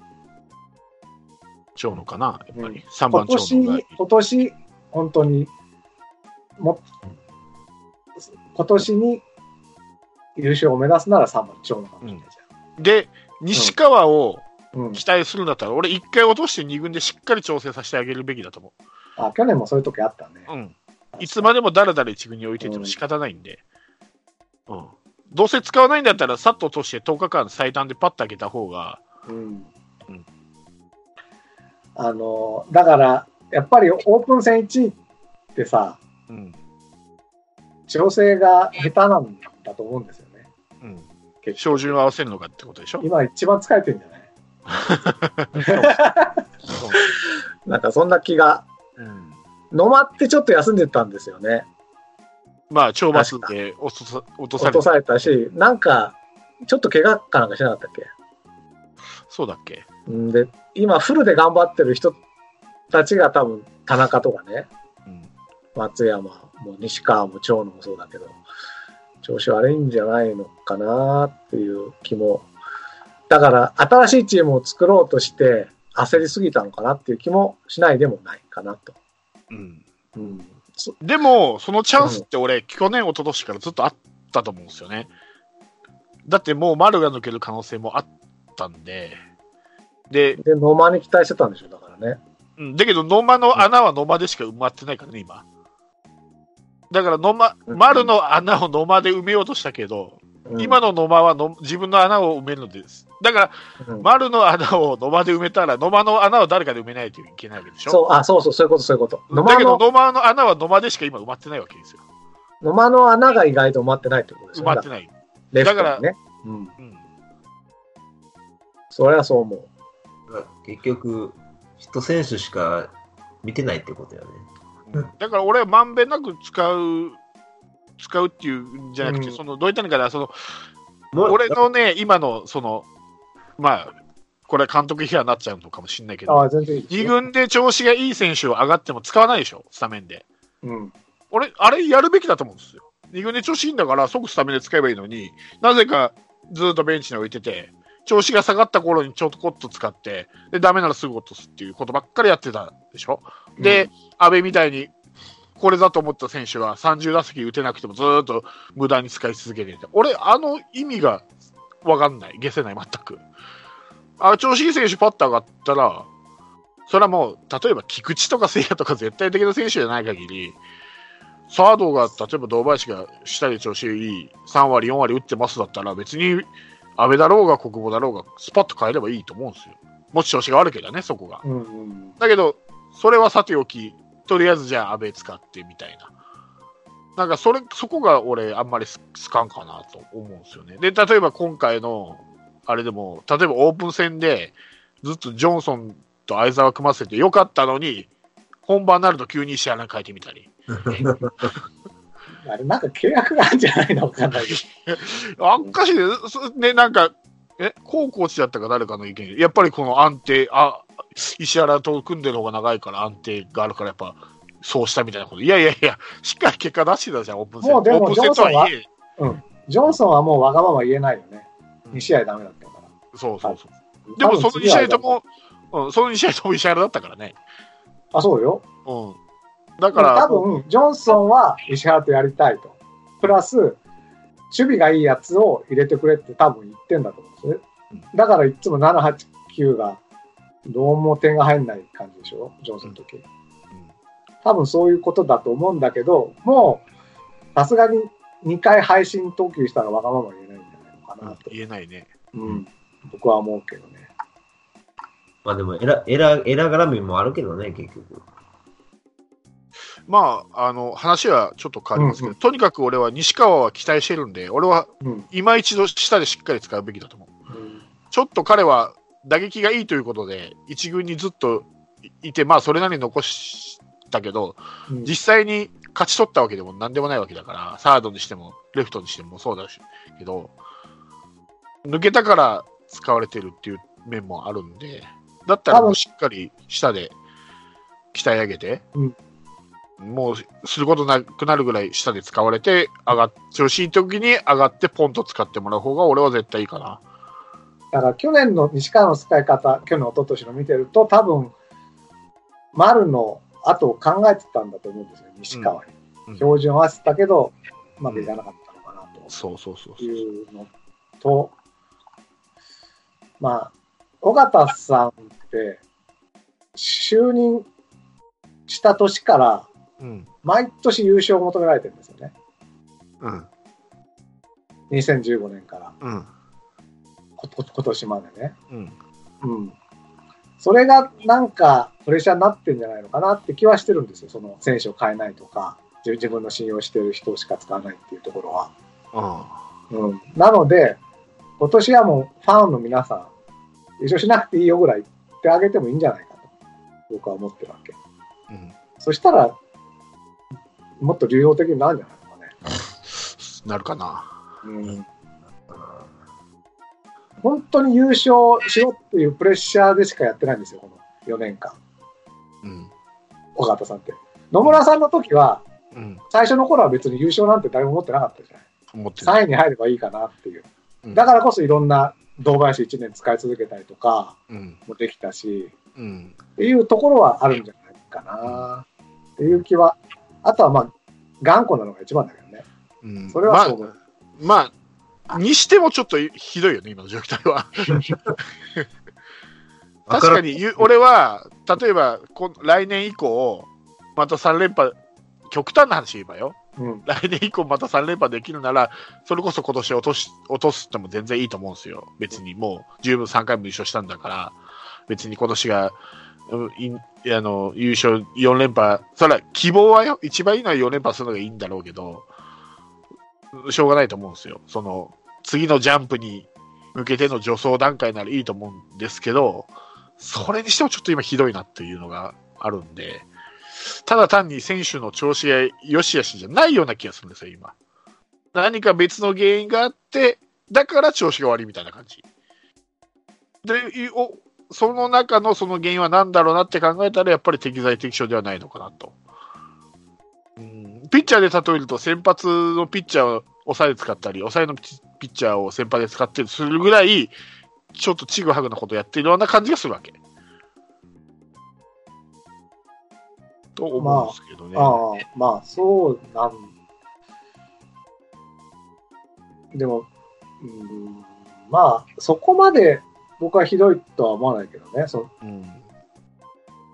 長野かなやっぱり、うん、3番長野がいい。今年本当にも、うん、今年に優勝を目指すなら3番長野かもしれないじゃん、うん、で西川を期待するんだったら、うん、俺1回落として2軍でしっかり調整させてあげるべきだと思う。あ、去年もそういう時あったね、うん、いつまでもだらだら1軍に置いてても仕方ないんで、うんうん、どうせ使わないんだったらさっと落として10日間最短でパッと開けた方が、うんうん、だからやっぱりオープン戦1位ってさ、うん、調整が下手なんだと思うんですよね、うん、照準を合わせるのかってことでしょ。今一番疲れてるんじゃない。なんかそんな気が、うん、野間ってちょっと休んでたんですよね。まあ懲罰で落とされたし、なんかちょっと怪我かなんかしなかったっけ。そうだっけ。で今フルで頑張ってる人たちが多分田中とかね、うん、松山も西川も長野もそうだけど調子悪いんじゃないのかなっていう気も。だから新しいチームを作ろうとして焦りすぎたのかなっていう気もしないでもないかなと、うんうん、でもそのチャンスって俺、うん、去年一昨年からずっとあったと思うんですよね。だってもう丸が抜ける可能性もあったんで、で野間に期待してたんでしょ。だからね、うん、だけど野間の穴は野間でしか埋まってないからね今。だから丸の穴を野間で埋めようとしたけど、うん、今の野間は自分の穴を埋めるのです。だから、うん、丸の穴を野間で埋めたら野間の穴を誰かで埋めないといけないわけでしょ。そういうこと。だけど野間の穴は野間でしか今埋まってないわけですよ。野間の穴が意外と埋まってないってことですよね。埋まってない。だからね、うんうん、それはそう思う。結局一選手しか見てないってことやね。うん、だから俺はまんべんなく使うっていうんじゃなくて、うん、そのどういったのかな、その俺のね今のそのまあこれ監督批判になっちゃうのかもしれないけど、2軍で調子がいい選手を上がっても使わないでしょスタメンで、うん、俺あれやるべきだと思うんですよ。2軍で調子いいんだから即スタメンで使えばいいのに、なぜかずっとベンチに置いてて調子が下がった頃にちょこっと使ってでダメならすぐ落とすっていうことばっかりやってたでしょ。で、うん、安倍みたいにこれだと思った選手は30打席打てなくてもずっと無駄に使い続けていて、俺あの意味が分かんない、下せない全く。あ、調子いい選手パッと上がったらそれはもう例えば菊池とか聖夜とか絶対的な選手じゃない限り、サードが例えば堂林が下で調子いい3割4割打ってますだったら別に阿部だろうが小久保だろうがスパッと変えればいいと思うんですよ、もし調子が悪ければね、そこが、うんうん、だけどそれはさておきとりあえずじゃあ阿部使ってみたいな、なんかそこが俺あんまり好かんかなと思うんですよね。で例えば今回のあれでも例えばオープン戦でずっとジョンソンと相澤組ませてよかったのに本番になると急に試合変えてみたりあれなんか契約があるんじゃないのかなあっかしいね、なんか高コーチだったか誰かの意見でやっぱりこの安定、あ、石原と組んでる方が長いから安定があるからやっぱそうしたみたいなこと、いやいやいやしっかり結果出してたじゃんオープン戦。もうでもジョンソンは、うん、ジョンソンはもうわがまま言えないよね、うん、2試合ダメだったから。そうそうそう、はい、でもその2試合とも、うん、その2試合とも石原だったからね。あ、そうよ、うん、だから多分ジョンソンは石原とやりたいと、プラス守備がいいやつを入れてくれって多分言ってんだと思うんですね。だからいつも7、8、9がどうも点が入んない感じでしょ、ジョンソンの時、うん、多分そういうことだと思うんだけど、もうさすがに2回配信投球したらわがまま言えないんじゃないのかなと、うん、言えないね、うん、僕は思うけどね。まあでもエラ絡みもあるけどね結局。まあ、話はちょっと変わりますけど、うんうん、とにかく俺は西川は期待してるんで、俺は今一度下でしっかり使うべきだと思う、うん、ちょっと彼は打撃がいいということで一軍にずっといて、まあそれなりに残したけど、うん、実際に勝ち取ったわけでも何でもないわけだから、サードにしてもレフトにしてもそうだしけど、抜けたから使われてるっていう面もあるんで、だったらもうしっかり下で鍛え上げて、うん、もうすることなくなるぐらい下で使われて、調子いい時に上がってポンと使ってもらう方が俺は絶対いいかな。だから去年の西川の使い方、去年一昨年の見てると多分丸の後を考えてたんだと思うんですよ、西川に、うんうん、標準合わせたけどうまくいかなかったのかなと、うん、そうそうそうそういうのと、まあ尾形さんって就任した年からうん、毎年優勝を求められてるんですよね、うん、2015年から、うん、今年までね、うんうん、それがなんかプレッシャーになってるんじゃないのかなって気はしてるんですよ。その選手を変えないとか自分の信用してる人しか使わないっていうところは、あ、うん、なので今年はもうファンの皆さん優勝しなくていいよぐらい言ってあげてもいいんじゃないかと僕は思ってるわけ、うん、そしたらもっと流動的になるんじゃないのかね。なるかな、うん、本当に優勝しろっていうプレッシャーでしかやってないんですよこの4年間、うん、尾形さんって。野村さんの時は、うん、最初の頃は別に優勝なんて誰も思ってなかったじゃない。思ってない。3位に入ればいいかなっていう、うん、だからこそいろんな堂林1年使い続けたりとかもできたし、うん、っていうところはあるんじゃないかな、うん、っていう気は。あとはまあ頑固なのが一番だけどね、うん、それはそう、まあにしてもちょっとひどいよね今の状態は確かに俺は例えば来年以降また3連覇、極端な話言えばよ、うん、来年以降また3連覇できるならそれこそ今年落とすっても全然いいと思うんですよ。別にもう十分3回も優勝したんだから、別に今年が優勝4連覇、それは希望はよ、一番いいのは4連覇するのがいいんだろうけど、しょうがないと思うんですよ。その次のジャンプに向けての助走段階ならいいと思うんですけど、それにしてもちょっと今ひどいなっていうのがあるんで、ただ単に選手の調子がよしあしじゃないような気がするんですよ今。何か別の原因があってだから調子が悪いみたいな感じで、その中のその原因は何だろうなって考えたらやっぱり適材適所ではないのかなと、うん、ピッチャーで例えると先発のピッチャーを抑えで使ったり抑えのピッチャーを先発で使ったりするぐらいちょっとちぐはぐなことやってるような感じがするわけ。と思うんですけどね。まあそうなんでも、まあそこまで僕はひどいとは思わないけどね。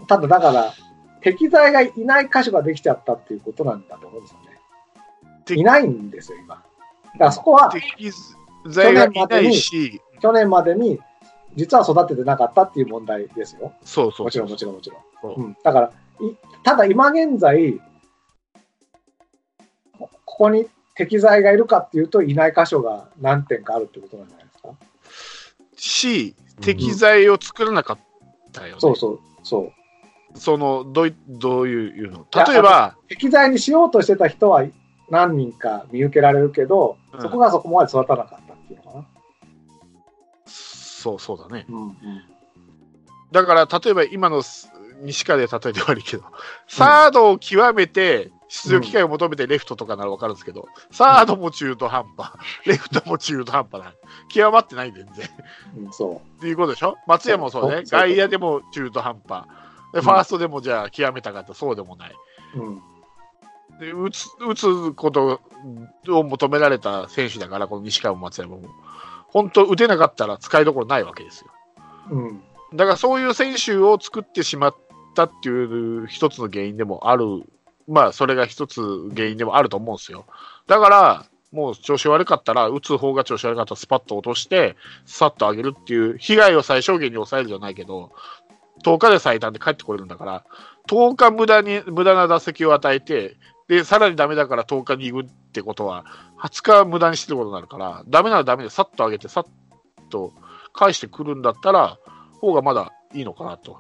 ただだから適材がいない箇所ができちゃったっていうことなんだと思うんですよね。いないんですよ今。だからそこは適材がいないし、去年までに実は育ててなかったっていう問題ですよ。そうそうそう、もちろんもちろんもちろん。だからただ今現在ここに適材がいるかっていうといない箇所が何点かあるってことなんじゃないですか。し、適材を作らなかったよね。そうそうそう。そのどういうの。例えば適材にしようとしてた人は何人か見受けられるけど、そこがそこまで育たなかったっていうのかな。そうだね。うんうん、だから例えば今の西川で例えて悪いけど、サードを極めて出場機会を求めてレフトとかなら分かるんですけど、サードも中途半端、レフトも中途半端な、極まってない全然。そう。っていうことでしょ。松山もそうね。外野でも中途半端。でファーストでもじゃあ極めたかったらそうでもない。で打つことを求められた選手だから、この西川も松山も本当打てなかったら使いどころないわけですよ。だからそういう選手を作ってしまったっていう一つの原因でもある。まあそれが一つ原因でもあると思うんですよ。だからもう調子悪かったら打つ方が調子悪かったらスパッと落としてさっと上げるっていう被害を最小限に抑えるじゃないけど、10日で最短で帰ってこれるんだから、10日無駄な打席を与えて、でさらにダメだから10日に行くってことは20日無駄にしてることになるから、ダメならダメでさっと上げてさっと返してくるんだったら方がまだいいのかなと。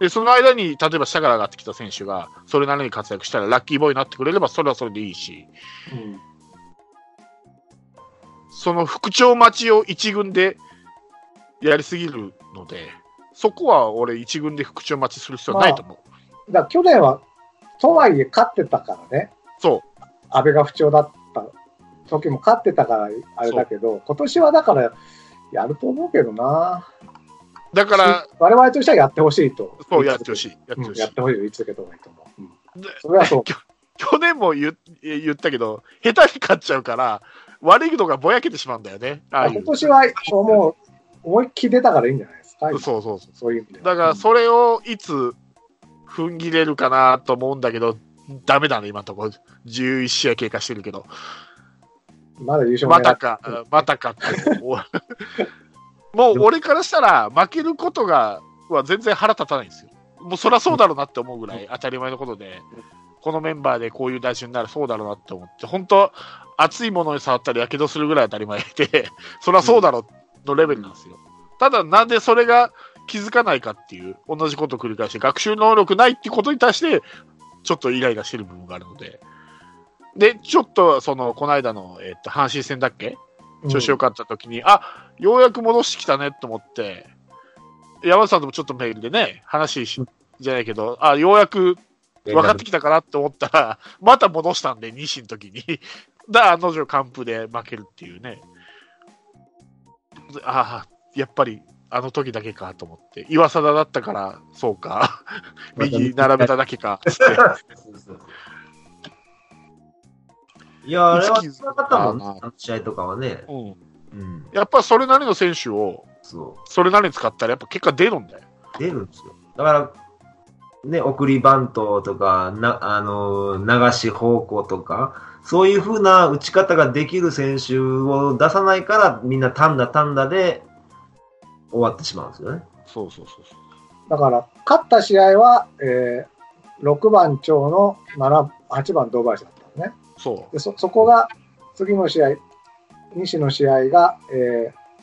でその間に例えば下から上がってきた選手がそれなりに活躍したらラッキーボーイになってくれればそれはそれでいいし、その復調待ちを1軍でやりすぎるので、そこは俺1軍で復調待ちする必要はないと思う。だから去年はとはいえ勝ってたからね。そう。安倍が不調だった時も勝ってたからあれだけど、今年はだからやると思うけどな。だから我々としてはやってほしいと。そう、やってほしい。やってほしい。言い続けたほうがいいと思う。それはそう。去年も言ったけど、下手に勝っちゃうから、悪いのがぼやけてしまうんだよね。今年はもう思いっきり出たからいいんじゃないですか。そう。そういう意味で。だからそれをいつ踏ん切れるかなと思うんだけど、ダメだね、今のところ。11試合経過してるけど。まだ優勝またか、またかって。もう俺からしたら負けることがは全然腹立たないんですよ。もうそりゃそうだろうなって思うぐらい当たり前のことで、このメンバーでこういう打順にならそうだろうなって思って、本当熱いものに触ったりやけどするぐらい当たり前で、そりゃそうだろうのレベルなんですよ。ただなんでそれが気づかないかっていう、同じことを繰り返して学習能力ないっていうことに対してちょっとイライラしてる部分があるので、でちょっとそのこの間の阪神戦だっけ？調子良かった時に、あ、ようやく戻してきたねと思って、山田さんともちょっとメールでね話じゃないけど、あ、ようやく分かってきたかなと思ったらまた戻したんで、西の時にだ案の定完封で負けるっていうね。あ、やっぱりあの時だけかと思って、岩貞だったからそうか右並べただけかっていや、あれはつらかったもんね、試合とかはね。やっぱそれなりの選手をそれなりに使ったらやっぱ結果出るんだよ。出るんですよ。だからね、送りバントとか流し方向とかそういう風な打ち方ができる選手を出さないから、みんな単打で終わってしまうんですよね。そう。だから勝った試合は、6番長の8番堂林だったのね。そこが次の試合、西の試合が、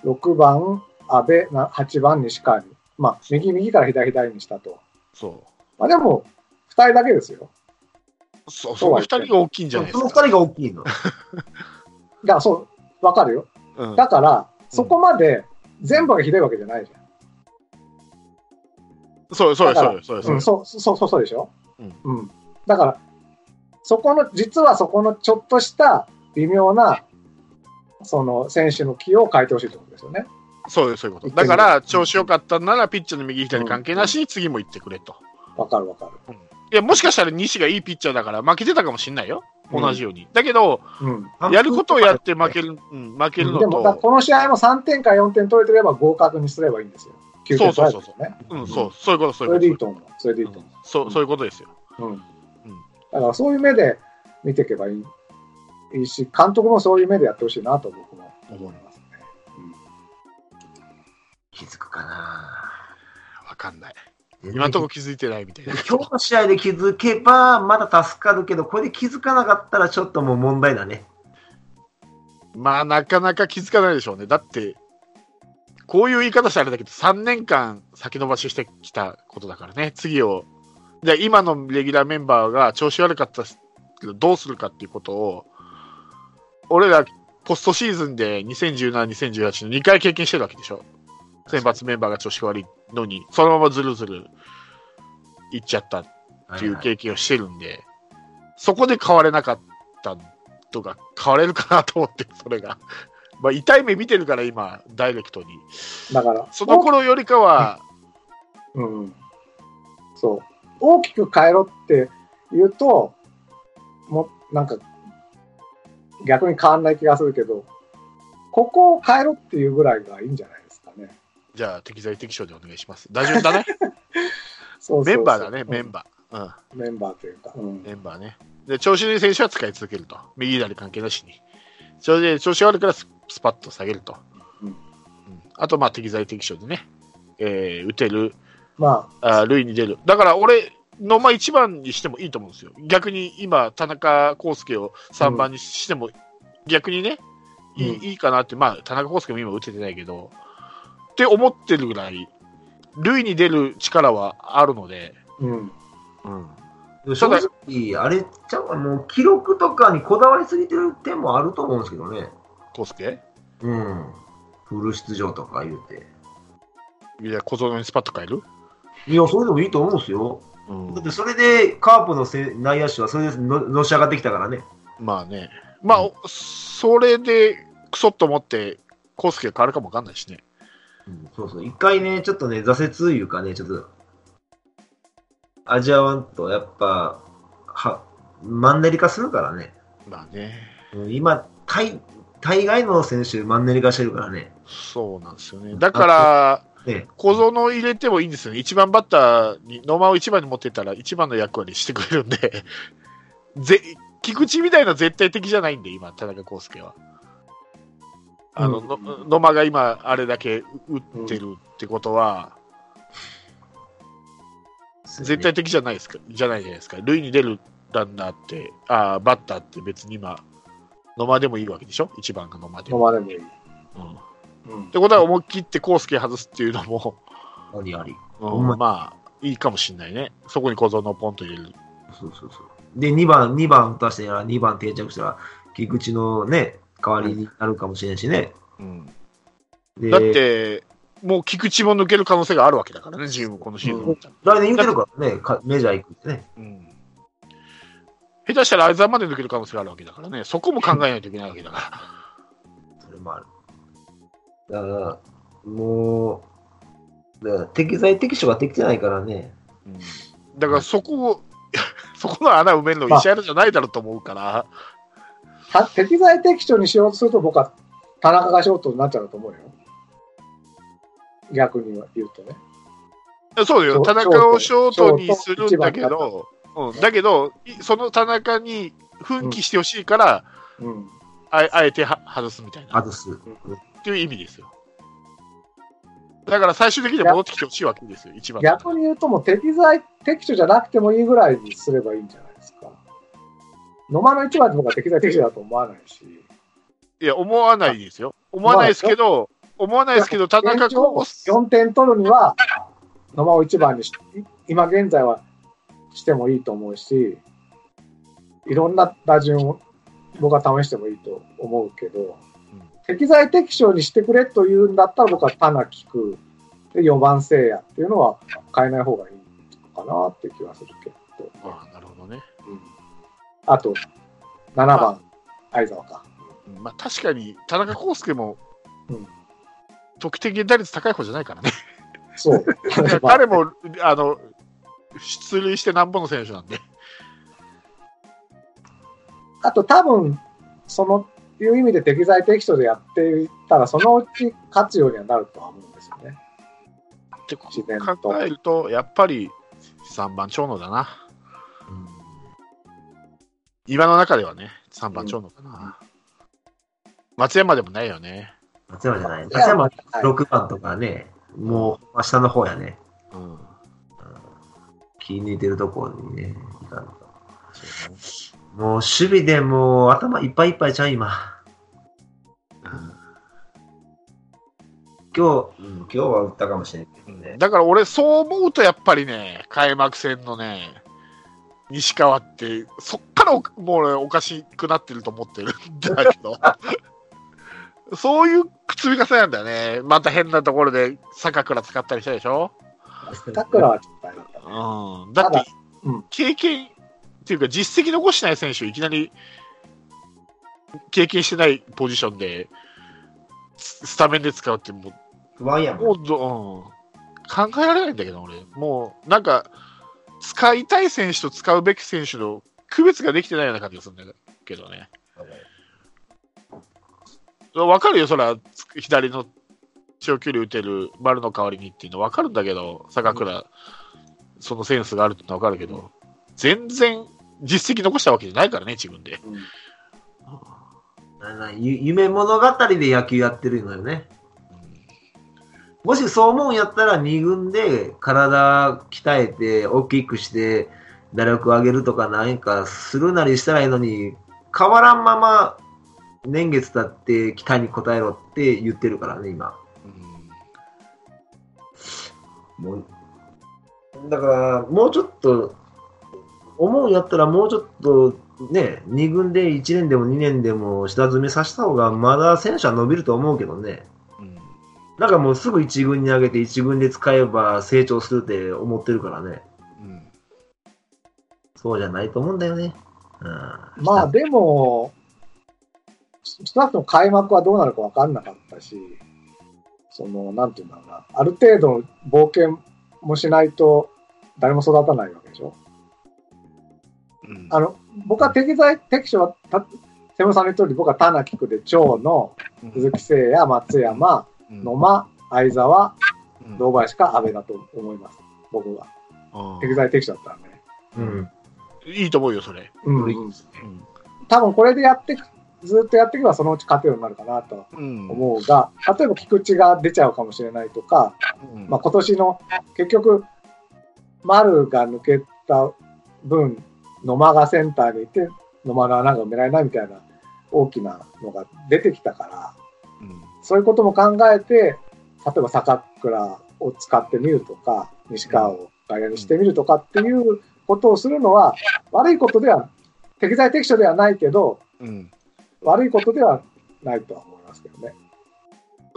6番阿部、8番西川に、まあ、右から左にしたと。まあ、でも2人だけですよ。その2人が大きいんじゃないですか。その2人が大きいの。だ、そう、わかるよ。だからそこまで全部がひどいわけじゃないじゃん。そうでしょ。だから実はそこのちょっとした微妙なその選手の気を変えてほしいということですよね。そういうこと。だから調子良かったならピッチャーの右左関係なしに次も行ってくれと。わかるわかる、うん。いやもしかしたら西がいいピッチャーだから負けてたかもしれないよ。同じように。だけど、やることをやって負けるのと。でもこの試合も3点か4点取れてれば合格にすればいいんですよ。9点取れてるね。うん、そうそういうことそういうこと。それでいいと思う。それでいいと思う。そういうことですよ。うんうん。だからそういう目で見ていけばいいし、監督もそういう目でやってほしいなと僕も思いますね。うん、気づくかな。わかんない。今のところ気づいてないみたいな。今日の試合で気づけばまだ助かるけど、これで気づかなかったらちょっともう問題だね。まあなかなか気づかないでしょうね。だってこういう言い方したらあれだけど、3年間先延ばししてきたことだからね。次をで今のレギュラーメンバーが調子悪かったけどどうするかっていうことを、俺らポストシーズンで2017、2018の2回経験してるわけでしょ。選抜メンバーが調子悪いのにそのままずるずるいっちゃったっていう経験をしてるんで、はいはい、そこで変われなかったとか変われるかなと思って、それがまあ痛い目見てるから今ダイレクトにだからその頃よりかは、うん、そう大きく変えろって言うともなんか逆に変わんない気がするけど、ここを変えろっていうぐらいがいいんじゃないですかね。じゃあ適材適所でお願いします。打順だね。そうメンバーだね、メンバー、うん、メンバーというか、うん、メンバーね。で調子のいい選手は使い続けると、右左関係なしに。それで調子が悪いからスパッと下げると、うんうん、あとまあ適材適所でね、打てる、まあ、塁に出る。だから俺のまあ1番にしてもいいと思うんですよ。逆に今田中康介を3番にしても逆にね、うん、いいかなって。まあ田中康介も今打ててないけどって思ってるぐらい塁に出る力はあるので、うんうん、正直あれちゃう、もう記録とかにこだわりすぎてる点もあると思うんですけどね、康介、うん、フル出場とか言うて。いや小園にスパッと変える。いやそれでもいいと思うんですよ、うん、だってそれでカープの内野手はそれでのし上がってきたからね。まあね、まあ、うん、それでクソッと思って康介が変わるかも分かんないしね。うん、そうそう、一回ね、ちょっとね、挫折いうかね、ちょっと、味わわんと、やっぱ、マンネリ化するからね。まあね。今、大概の選手、マンネリ化してるからね。そうなんですよね。だから、ね、小園入れてもいいんですよね。1番バッターに、野間を1番に持ってたら、1番の役割してくれるんで菊池みたいな絶対的じゃないんで、今、田中康介は。うん、野間が今あれだけ打ってるってことは、うん、絶対的じゃないですか、じゃないじゃないですか。塁に出るランナーってバッターって別に今野間でもいいわけでしょ。1番が野間でもいい、うんうん、ってことは思い切って康介外すっていうのもあり、うん、まあいいかもしれないね。そこに小園をポンと入れる。そうで2番出したら2番定着したら菊池のね代わりになるかもしれないしね、うん、でだってもう菊池も抜ける可能性があるわけだからね。自分このシーズン、うん、来年抜けるからね、メジャー行くってね、うん、下手したら相澤まで抜ける可能性があるわけだからね。そこも考えないといけないわけだからそれもある。だからもうだから適材適所ができてないからね、うん、だからそこをそこの穴埋めるの石原じゃないだろうと思うから、適材適所にしようとすると僕は田中がショートになっちゃうと思うよ。逆に言うとね。そうよ、田中をショートにするんだけど、うん、だけどその田中に奮起してほしいから、うん、あえて外すみたいな。外す、うん、っていう意味ですよ。だから最終的に戻ってきてほしいわけですよ。一番逆に言うともう適材適所じゃなくてもいいぐらいにすればいいんじゃないですか。野間の1番とか適材適所だと思わないし。いや思わないですよ。思わないですけど、田中君を4点取るには野間を1番に今現在はしてもいいと思うし、いろんな打順を僕は試してもいいと思うけど、うん、適材適所にしてくれというんだったら僕は田中君で4番聖也っていうのは変えない方がいいのかなって気はするけど。ああなるほどね、うん。あと7番、相澤か。まあ確かに田中康介も得点打率高い方じゃないからね。そう彼もあの出塁してなんぼの選手なんで。あと多分そのいう意味で適材適所でやっていったらそのうち勝つようにはなるとは思うんですよね。って考えるとやっぱり3番長野だな、うん、今の中ではね3番長野かな、うん、松山でもないよね。松山じゃない、松山6番とかね、はい、もう下の方やね、うんうん、気抜いてるところにねいかんと。もう守備でもう頭いっぱいいっぱいちゃう今、うん、今日は打ったかもしれないけどね。だから俺そう思うとやっぱりね開幕戦のね西川ってそっからもう俺おかしくなってると思ってるんだけどそういう積み重ねなんだよね。また変なところで坂倉使ったりしたでしょ。坂倉はちょっとあれだったね、うん、だって、うん、経験っていうか実績残してない選手をいきなり経験してないポジションでスタメンで使うってもう不安やもん、うん、考えられないんだけど俺もうなんか使いたい選手と使うべき選手の区別ができてないような感じがするんだけどね。分かるよそら左の長距離打てる丸の代わりにっていうの分かるんだけど坂倉、うん、そのセンスがあるっての分かるけど、うん、全然実績残したわけじゃないからね自分で、うん、夢物語で野球やってるのよね、うん、もしそう思うんやったら2軍で体鍛えて大きくして打力上げるとか何かするなりしたらいいのに変わらんまま年月経って期待に応えろって言ってるからね今、うん、もうだからもうちょっと思うやったらもうちょっとね2軍で1年でも2年でも下積みさせた方がまだ選手は伸びると思うけどね、うん、なんかもうすぐ1軍に上げて1軍で使えば成長するって思ってるからね、うん、そうじゃないと思うんだよね、うん、まあでも少なくとも開幕はどうなるか分かんなかったしそのなんていうんだろうなある程度冒険もしないと誰も育たないわけでしょ。あの僕は適材適所は瀬村さんの言うとおり僕は田中区で長野、鈴木誠也、松山、野間、相澤、堂林か阿部だと思います僕は、うん、適材適所だったらね、うん、いいと思うよそれ、うんうん、多分これでやってずっとやっていけばそのうち勝てるようになるかなと思うが、うん、例えば菊池が出ちゃうかもしれないとか、うんまあ、今年の結局丸が抜けた分野間がセンターにいて野間の穴が埋められないみたいな大きなのが出てきたから、うん、そういうことも考えて例えば坂倉を使ってみるとか西川を外野にしてみるとかっていうことをするのは、うん、悪いことでは適材適所ではないけど、うん、悪いことではないとは思いますけどね。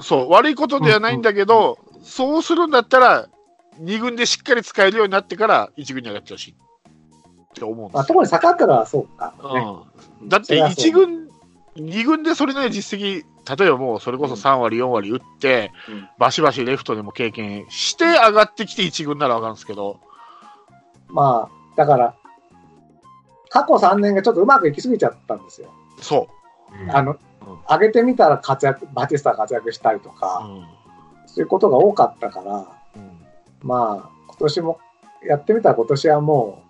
そう悪いことではないんだけど、うんうんうん、そうするんだったら2軍でしっかり使えるようになってから1軍に上がってほしいって思うんです。特に坂倉はそうか、ねうん、だって1軍2軍でそれなり実績例えばもうそれこそ3割4割打って、うん、バシバシレフトでも経験して上がってきて1軍なら分かるんですけどまあだから過去3年がちょっとうまくいきすぎちゃったんですよ。そううん、上げてみたら活躍バティスタ活躍したりとか、うん、そういうことが多かったから、うん、まあ今年もやってみたら今年はもう